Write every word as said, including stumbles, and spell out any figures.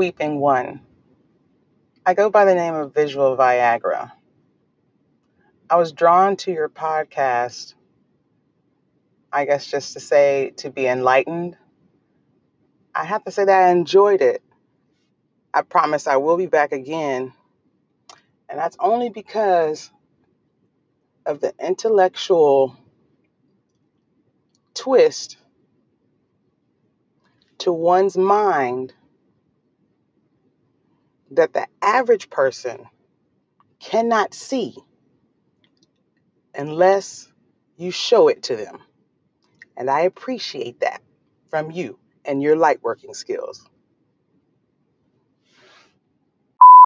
Weeping One. I go by the name of Visual Viagra. I was drawn to your podcast, I guess just to say, to be enlightened. I have to say that I enjoyed it. I promise I will be back again. And that's only because of the intellectual twist to one's mind that the average person cannot see unless you show it to them. And I appreciate that from you and your light working skills.